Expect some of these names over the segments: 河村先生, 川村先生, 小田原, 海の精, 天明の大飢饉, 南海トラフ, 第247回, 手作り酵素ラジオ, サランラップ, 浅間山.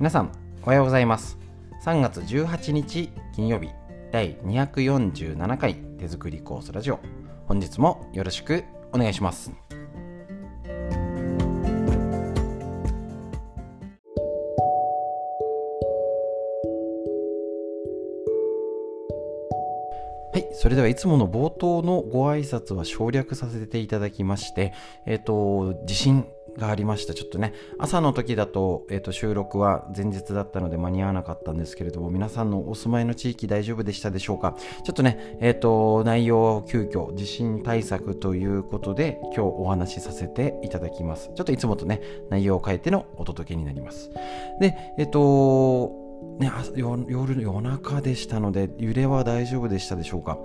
皆さんおはようございます。3月18日金曜日、第247回手作りコースラジオ、本日もよろしくお願いします。はい、それではいつもの冒頭のご挨拶は省略させていただきまして、地震がありました。ちょっとね、朝の時だと、収録は前日だったので間に合わなかったんですけれども、皆さんのお住まいの地域大丈夫でしたでしょうか。ちょっとね、内容を急遽地震対策ということで今日お話しさせていただきます。ちょっといつもとね、内容を変えてのお届けになります。で、ね、夜中でしたので揺れは大丈夫でしたでしょうか。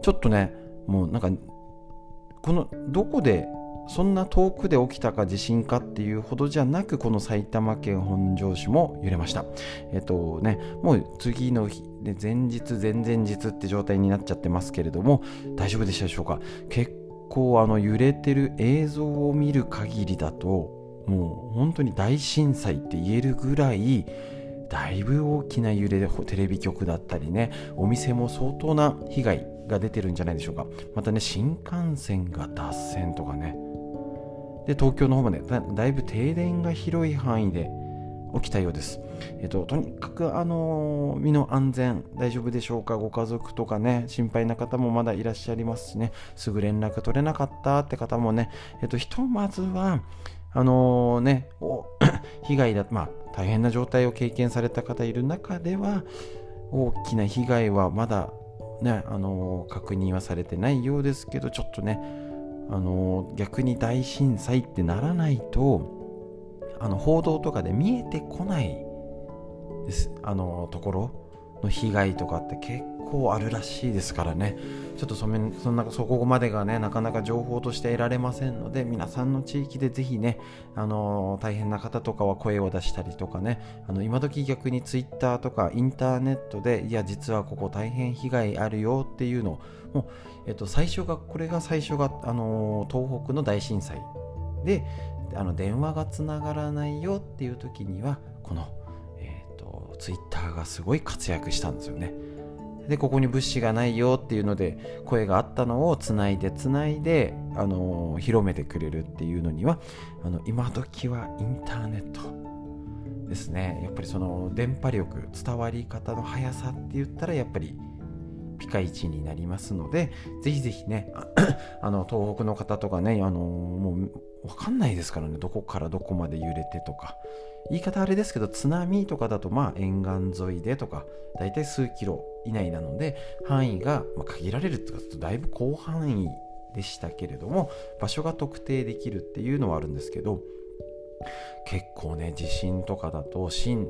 ちょっとね、もうなんかこのどこでそんな遠くで起きたか地震かっていうほどじゃなく、この埼玉県本庄市も揺れました。もう次の日で前日前々日って状態になっちゃってますけれども、大丈夫でしたでしょうか。結構揺れてる映像を見る限りだと、もう本当に大震災って言えるぐらいだいぶ大きな揺れで、テレビ局だったりね、お店も相当な被害が出てるんじゃないでしょうか。またね、新幹線が脱線とかね、で東京の方まで だいぶ停電が広い範囲で起きたようです。とにかく身の安全大丈夫でしょうか。ご家族とかね、心配な方もまだいらっしゃいますしね、すぐ連絡取れなかったって方もね、ひとまずはね、被害だ、大変な状態を経験された方いる中では、大きな被害はまだ、ね、確認はされてないようですけど、ちょっとね、逆に大震災ってならないと、報道とかで見えてこないですところの被害とかって結構あるらしいですからね。ちょっとそこまでがね、なかなか情報として得られませんので、皆さんの地域でぜひね、大変な方とかは声を出したりとかね、今時逆にツイッターとかインターネットで、いや実はここ大変被害あるよっていうのを、これが最初が東北の大震災で電話がつながらないよっていう時には、このツイッターがすごい活躍したんですよね。でここに物資がないよっていうので、声があったのをつないで広めてくれるっていうのには、今時はインターネットですね。やっぱりその電波力、伝わり方の速さって言ったらやっぱりピカイチになりますので、ぜひぜひね、東北の方とかね、もう分かんないですからね、どこからどこまで揺れてとか、言い方あれですけど、津波とかだと沿岸沿いでとか、だいたい数キロ以内なので、範囲が限られるってこと、だいぶ広範囲でしたけれども、場所が特定できるっていうのはあるんですけど、結構ね、地震とかだと震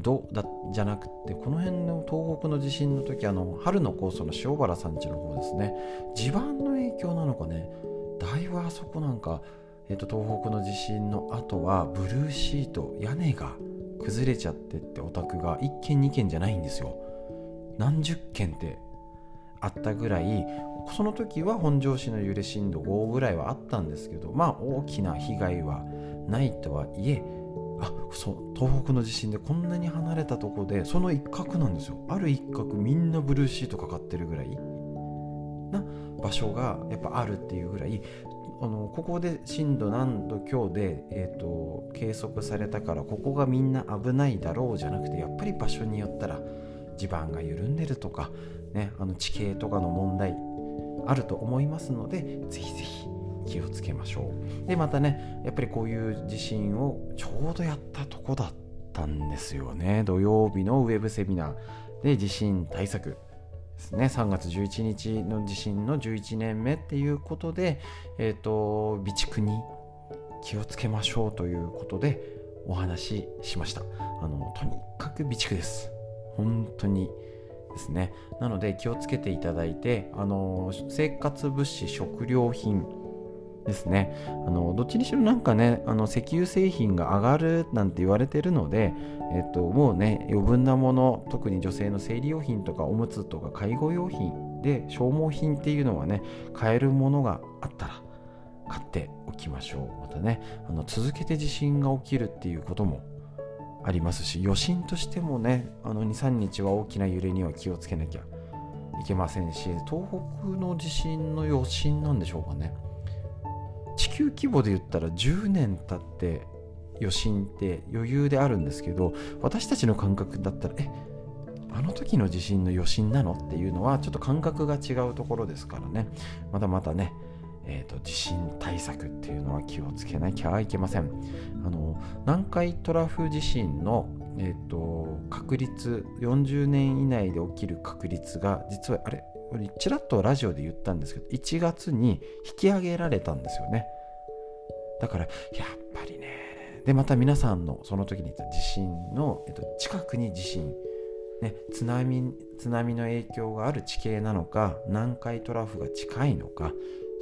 度じゃなくて、この辺の東北の地震の時、春の高層の塩原さん家の方ですね、地盤の影響なのかね、だいぶあそこなんか、東北の地震の後はブルーシート、屋根が崩れちゃってって、お宅が1軒2軒じゃないんですよ、何十軒ってあったぐらい、その時は本庄市の揺れ震度5ぐらいはあったんですけど、大きな被害はないとはいえ、東北の地震でこんなに離れたとこで、その一角なんですよ、ある一角みんなブルーシートかかってるぐらいな場所がやっぱあるっていうぐらい、ここで震度何度強で、計測されたからここがみんな危ないだろうじゃなくて、やっぱり場所によったら地盤が緩んでるとか、ね、地形とかの問題あると思いますので、ぜひぜひ気をつけましょう。でまたね、やっぱりこういう地震をちょうどやったとこだったんですよね。土曜日のウェブセミナーで地震対策ですね、3月11日の地震の11年目っていうことで、備蓄に気をつけましょうということでお話ししました。とにかく備蓄です、本当にですね。なので気をつけていただいて、生活物資、食料品ですね、どっちにしろなんかね、石油製品が上がるなんて言われてるので、もうね、余分なもの、特に女性の生理用品とかおむつとか介護用品で消耗品っていうのはね、買えるものがあったら買っておきましょう。またね、続けて地震が起きるっていうこともありますし、余震としてもね、2、3日は大きな揺れには気をつけなきゃいけませんし、東北の地震の余震なんでしょうかね。地球規模で言ったら10年経って余震って余裕であるんですけど、私たちの感覚だったらあの時の地震の余震なのっていうのはちょっと感覚が違うところですからね。まだまだね、地震対策っていうのは気をつけなきゃいけません。南海トラフ地震の、確率、40年以内で起きる確率が、実はちらっとラジオで言ったんですけど、1月に引き上げられたんですよね。だからやっぱりね、でまた皆さんのその時に言った地震の、近くに地震ね、津波の影響がある地形なのか、南海トラフが近いのか、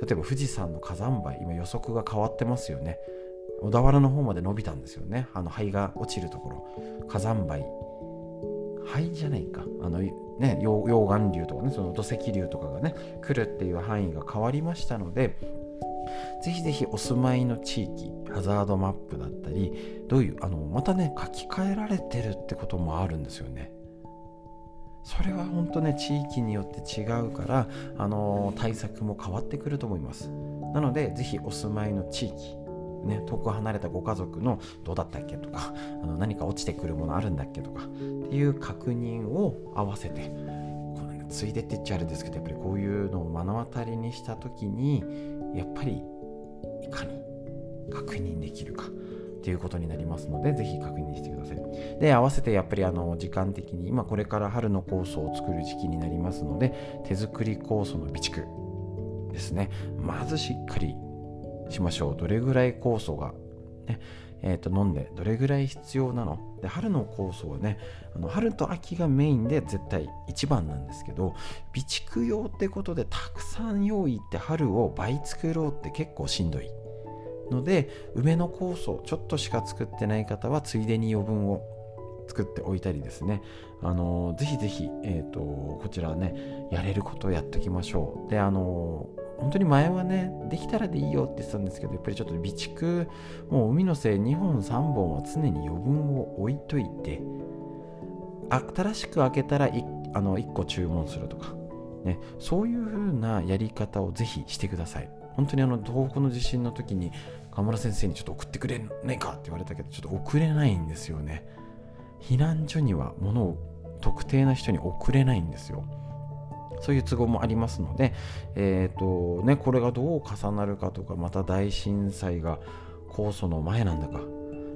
例えば富士山の火山灰、今予測が変わってますよね。小田原の方まで伸びたんですよね、灰が落ちるところ。火山灰、灰じゃないか、ね、溶岩流とかね、その土石流とかがね来るっていう範囲が変わりましたので、ぜひぜひお住まいの地域、ハザードマップだったり、どういうまたね書き換えられてるってこともあるんですよね。それは本当ね、地域によって違うから、対策も変わってくると思います。なので、ぜひお住まいの地域、ね、遠く離れたご家族のどうだったっけとか、何か落ちてくるものあるんだっけとかっていう確認を合わせて、ついでって言っちゃあれですけど、やっぱりこういうのを目の当たりにした時に、やっぱりいかに確認できるか。ということになりますので、ぜひ確認してください。で、合わせてやっぱり時間的に今これから春の酵素を作る時期になりますので、手作り酵素の備蓄ですね、まずしっかりしましょう。どれぐらい酵素が、ね、飲んでどれぐらい必要なので、春の酵素はね、春と秋がメインで絶対一番なんですけど、備蓄用ってことでたくさん用意って、春を倍作ろうって結構しんどいので、梅の酵素ちょっとしか作ってない方はついでに余分を作っておいたりですね、ぜひぜひ、こちらね、やれることをやっておきましょう。で、本当に前はね、できたらでいいよって言ってたんですけど、やっぱりちょっと備蓄、もう海のせい2本3本は常に余分を置いといて、新しく開けたら1個注文するとか、ね、そういう風なやり方をぜひしてください。本当に東北の地震の時に河村先生にちょっと送ってくれないかって言われたけど、ちょっと送れないんですよね。避難所には物を特定な人に送れないんですよ。そういう都合もありますので、ね、これがどう重なるかとか、また大震災が酵素の前なんだか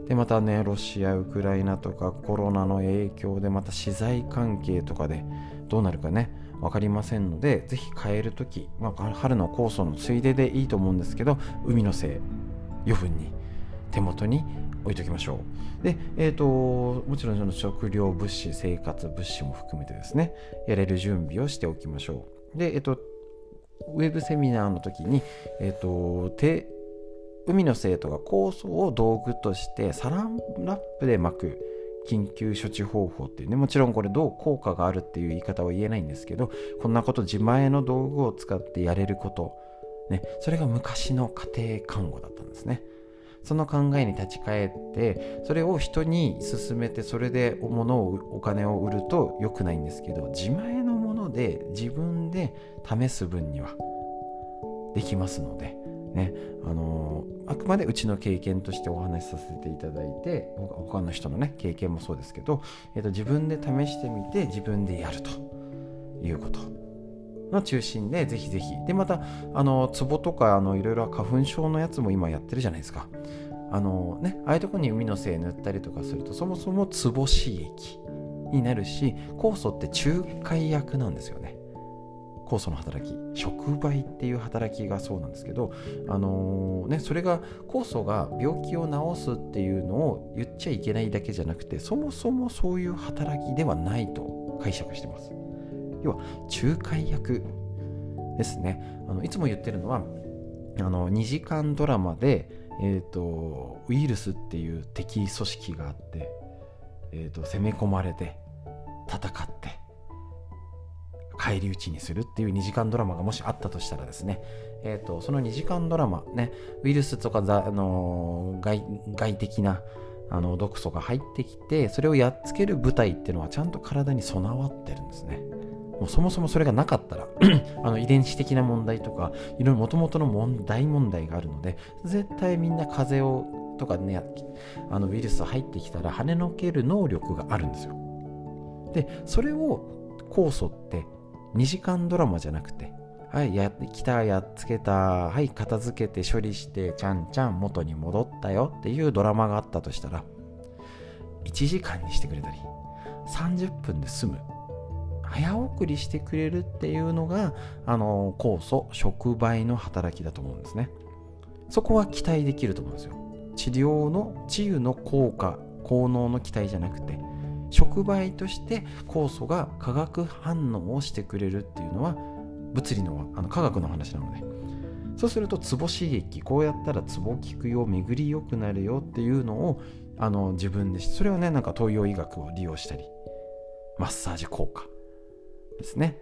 で、またね、ロシア、ウクライナとかコロナの影響で、また資材関係とかでどうなるかね、分かりませんので、ぜひ変えるとき、春の酵素のついででいいと思うんですけど、海の精余分に手元に置いときましょう。で、もちろんその食料物資、生活物資も含めてですね、やれる準備をしておきましょう。で、ウェブセミナーの時に、海の精とか酵素を道具としてサランラップで巻く緊急処置方法っていうね、もちろんこれどう効果があるっていう言い方は言えないんですけど、こんなこと自前の道具を使ってやれること、ね、それが昔の家庭看護だったんですね。その考えに立ち返って、それを人に勧めて、それで物をお金を売ると良くないんですけど、自前のもので自分で試す分にはできますのでね、あくまでうちの経験としてお話しさせていただいて、他の人のね経験もそうですけど、自分で試してみて自分でやるということの中心で、ぜひぜひ。で、またツボとかいろいろ花粉症のやつも今やってるじゃないですか。ね、ああいうとこに海の精塗ったりとかすると、そもそもツボ刺激になるし、酵素って仲介役なんですよね。酵素の働き、触媒っていう働きがそうなんですけど、ね、それが酵素が病気を治すっていうのを言っちゃいけないだけじゃなくて、そもそもそういう働きではないと解釈してます。要は仲介役ですね。いつも言ってるのは、2時間ドラマで、ウイルスっていう敵組織があって、攻め込まれて戦って返り討ちにするっていう2時間ドラマがもしあったとしたらですね、その2時間ドラマね、ウイルスとか外的な毒素が入ってきて、それをやっつける部隊っていうのはちゃんと体に備わってるんですね。もうそもそもそれがなかったら遺伝子的な問題とかいろいろ元々の問題があるので、絶対みんな風邪をとかね、ウイルス入ってきたら跳ねのける能力があるんですよ。でそれを酵素って2時間ドラマじゃなくて、はい来た、やっつけた、はい片付けて処理してちゃんちゃん元に戻ったよっていうドラマがあったとしたら、1時間にしてくれたり30分で済む、早送りしてくれるっていうのが酵素触媒の働きだと思うんですね。そこは期待できると思うんですよ。治癒の効果効能の期待じゃなくて、触媒として酵素が化学反応をしてくれるっていうのは物理の科学の話なので、そうするとツボ刺激、こうやったらツボ効くよ、巡り良くなるよっていうのを自分で、それをねなんか東洋医学を利用したりマッサージ効果ですね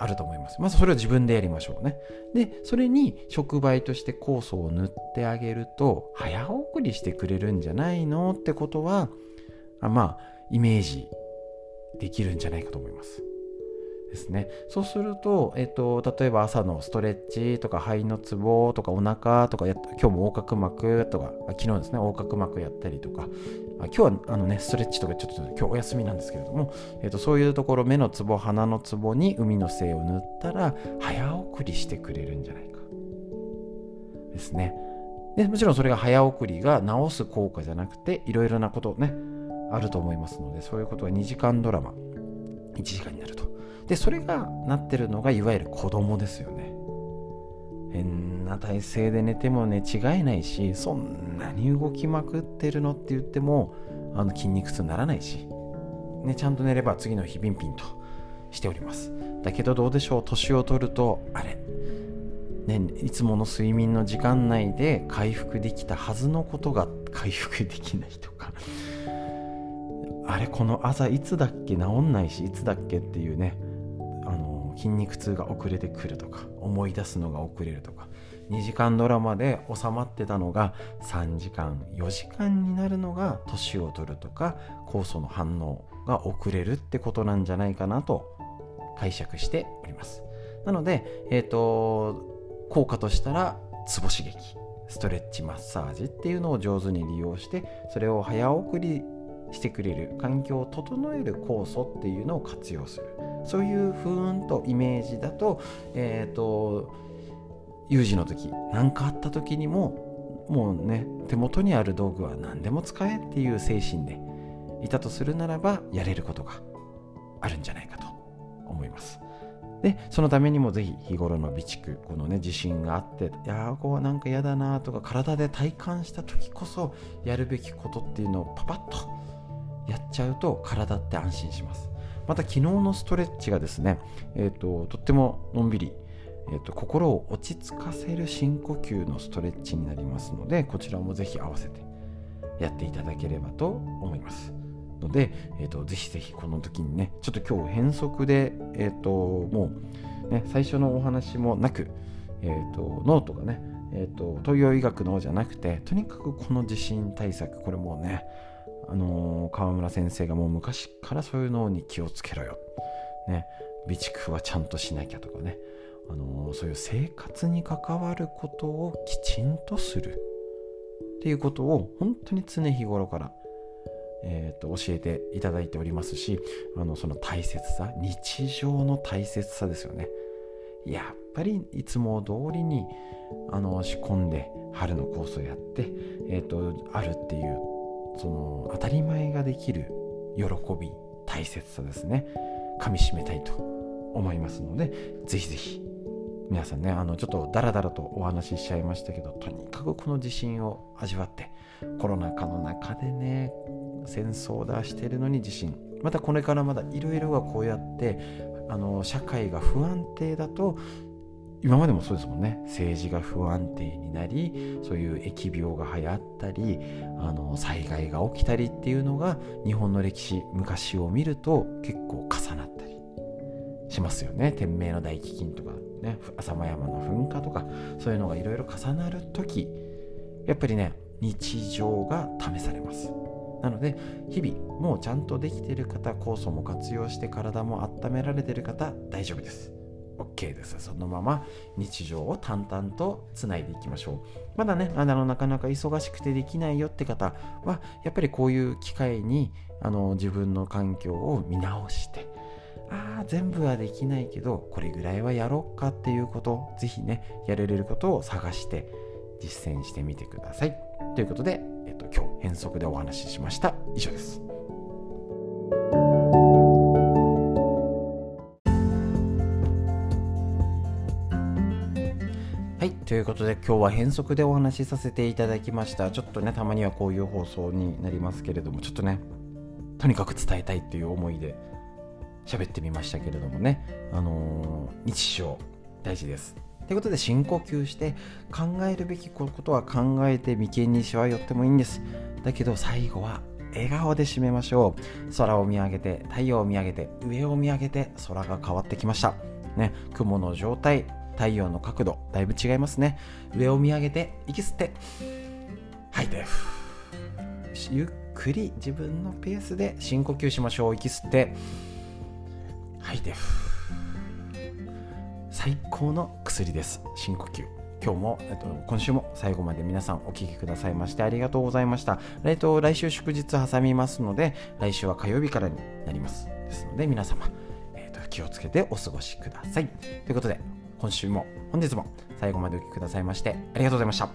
あると思います。まずそれを自分でやりましょうね。でそれに触媒として酵素を塗ってあげると早送りしてくれるんじゃないのってことはまあイメージできるんじゃないかと思いますですね。そうすると、例えば朝のストレッチとか肺のツボとかお腹とか今日も横隔膜とか昨日ですね横隔膜やったりとか、今日はストレッチとかちょっと今日お休みなんですけれども、そういうところ目のツボ鼻のツボに海の精を塗ったら早送りしてくれるんじゃないかですね。でもちろんそれが早送りが治す効果じゃなくていろいろなことねあると思いますので、そういうことが2時間ドラマ1時間になると。でそれがなってるのがいわゆる子供ですよね。変な体勢で寝てもね違いないし、そんなに動きまくってるのって言っても筋肉痛にならないし、ね、ちゃんと寝れば次の日ビンビンとしております。だけどどうでしょう、年を取るとあれ、ね、いつもの睡眠の時間内で回復できたはずのことが回復できないとかあれこの朝いつだっけ治んないしいつだっけっていうね筋肉痛が遅れてくるとか思い出すのが遅れるとか、2時間ドラマで収まってたのが3時間4時間になるのが年を取るとか酵素の反応が遅れるってことなんじゃないかなと解釈しております。なので、効果としたらツボ刺激ストレッチマッサージっていうのを上手に利用して、それを早送りしてくれる環境を整える酵素っていうのを活用する、そういうふーんとイメージだと、有事の時何かあった時にももうね手元にある道具は何でも使えっていう精神でいたとするならば、やれることがあるんじゃないかと思います。でそのためにもぜひ日頃の備蓄、このね自信があって、いやこうなんか嫌だなとか体で体感した時こそやるべきことっていうのをパパッとやっちゃうと体って安心します。また昨日のストレッチがですね、とってものんびり、心を落ち着かせる深呼吸のストレッチになりますので、こちらもぜひ合わせてやっていただければと思いますので、ぜひぜひこの時にねちょっと今日変則で、もう、ね、最初のお話もなく、脳とかね、東洋医学のじゃなくて、とにかくこの地震対策、これもうね川村先生がもう昔からそういうのに気をつけろよ、ね、備蓄はちゃんとしなきゃとかね、そういう生活に関わることをきちんとするっていうことを本当に常日頃から、教えていただいておりますし、その大切さ、日常の大切さですよね。やっぱりいつも通りに仕込んで春のコースをやって、あるっていうその当たり前ができる喜び、大切さですね、かみしめたいと思いますので、ぜひぜひ皆さんねちょっとダラダラとお話ししちゃいましたけど、とにかくこの地震を味わって、コロナ禍の中でね戦争だしてるのに地震、またこれからまだいろいろがこうやって社会が不安定だと、今までもそうですもんね、政治が不安定になり、そういう疫病が流行ったり災害が起きたりっていうのが日本の歴史、昔を見ると結構重なったりしますよね。天明の大飢饉とかね、浅間山の噴火とか、そういうのがいろいろ重なるとき、やっぱりね日常が試されます。なので日々もうちゃんとできている方、酵素も活用して体も温められている方大丈夫です、 OK です。そのまま日常を淡々とつないでいきましょう。まだねなかなか忙しくてできないよって方はやっぱりこういう機会に自分の環境を見直して、全部はできないけどこれぐらいはやろうかっていうことをぜひねやれることを探して実践してみてくださいということで、今日変則でお話ししました。以上です。ということで今日は変則でお話しさせていただきました。ちょっとねたまにはこういう放送になりますけれども、ちょっとねとにかく伝えたいっていう思いで喋ってみましたけれどもね、日常大事ですということで、深呼吸して考えるべきことは考えて眉間にしわ寄ってもいいんです。だけど最後は笑顔で締めましょう。空を見上げて、太陽を見上げて、上を見上げて、空が変わってきましたね。雲の状態、太陽の角度だいぶ違いますね。上を見上げて息吸って吐いて、ゆっくり自分のペースで深呼吸しましょう。息吸って吐いて、最高の薬です、深呼吸。今日も、今週も最後まで皆さんお聞きくださいましてありがとうございました。来週祝日挟みますので、来週は火曜日からになりますですので、皆様、気をつけてお過ごしくださいということで、今週も本日も最後までお聞きくださいましてありがとうございました。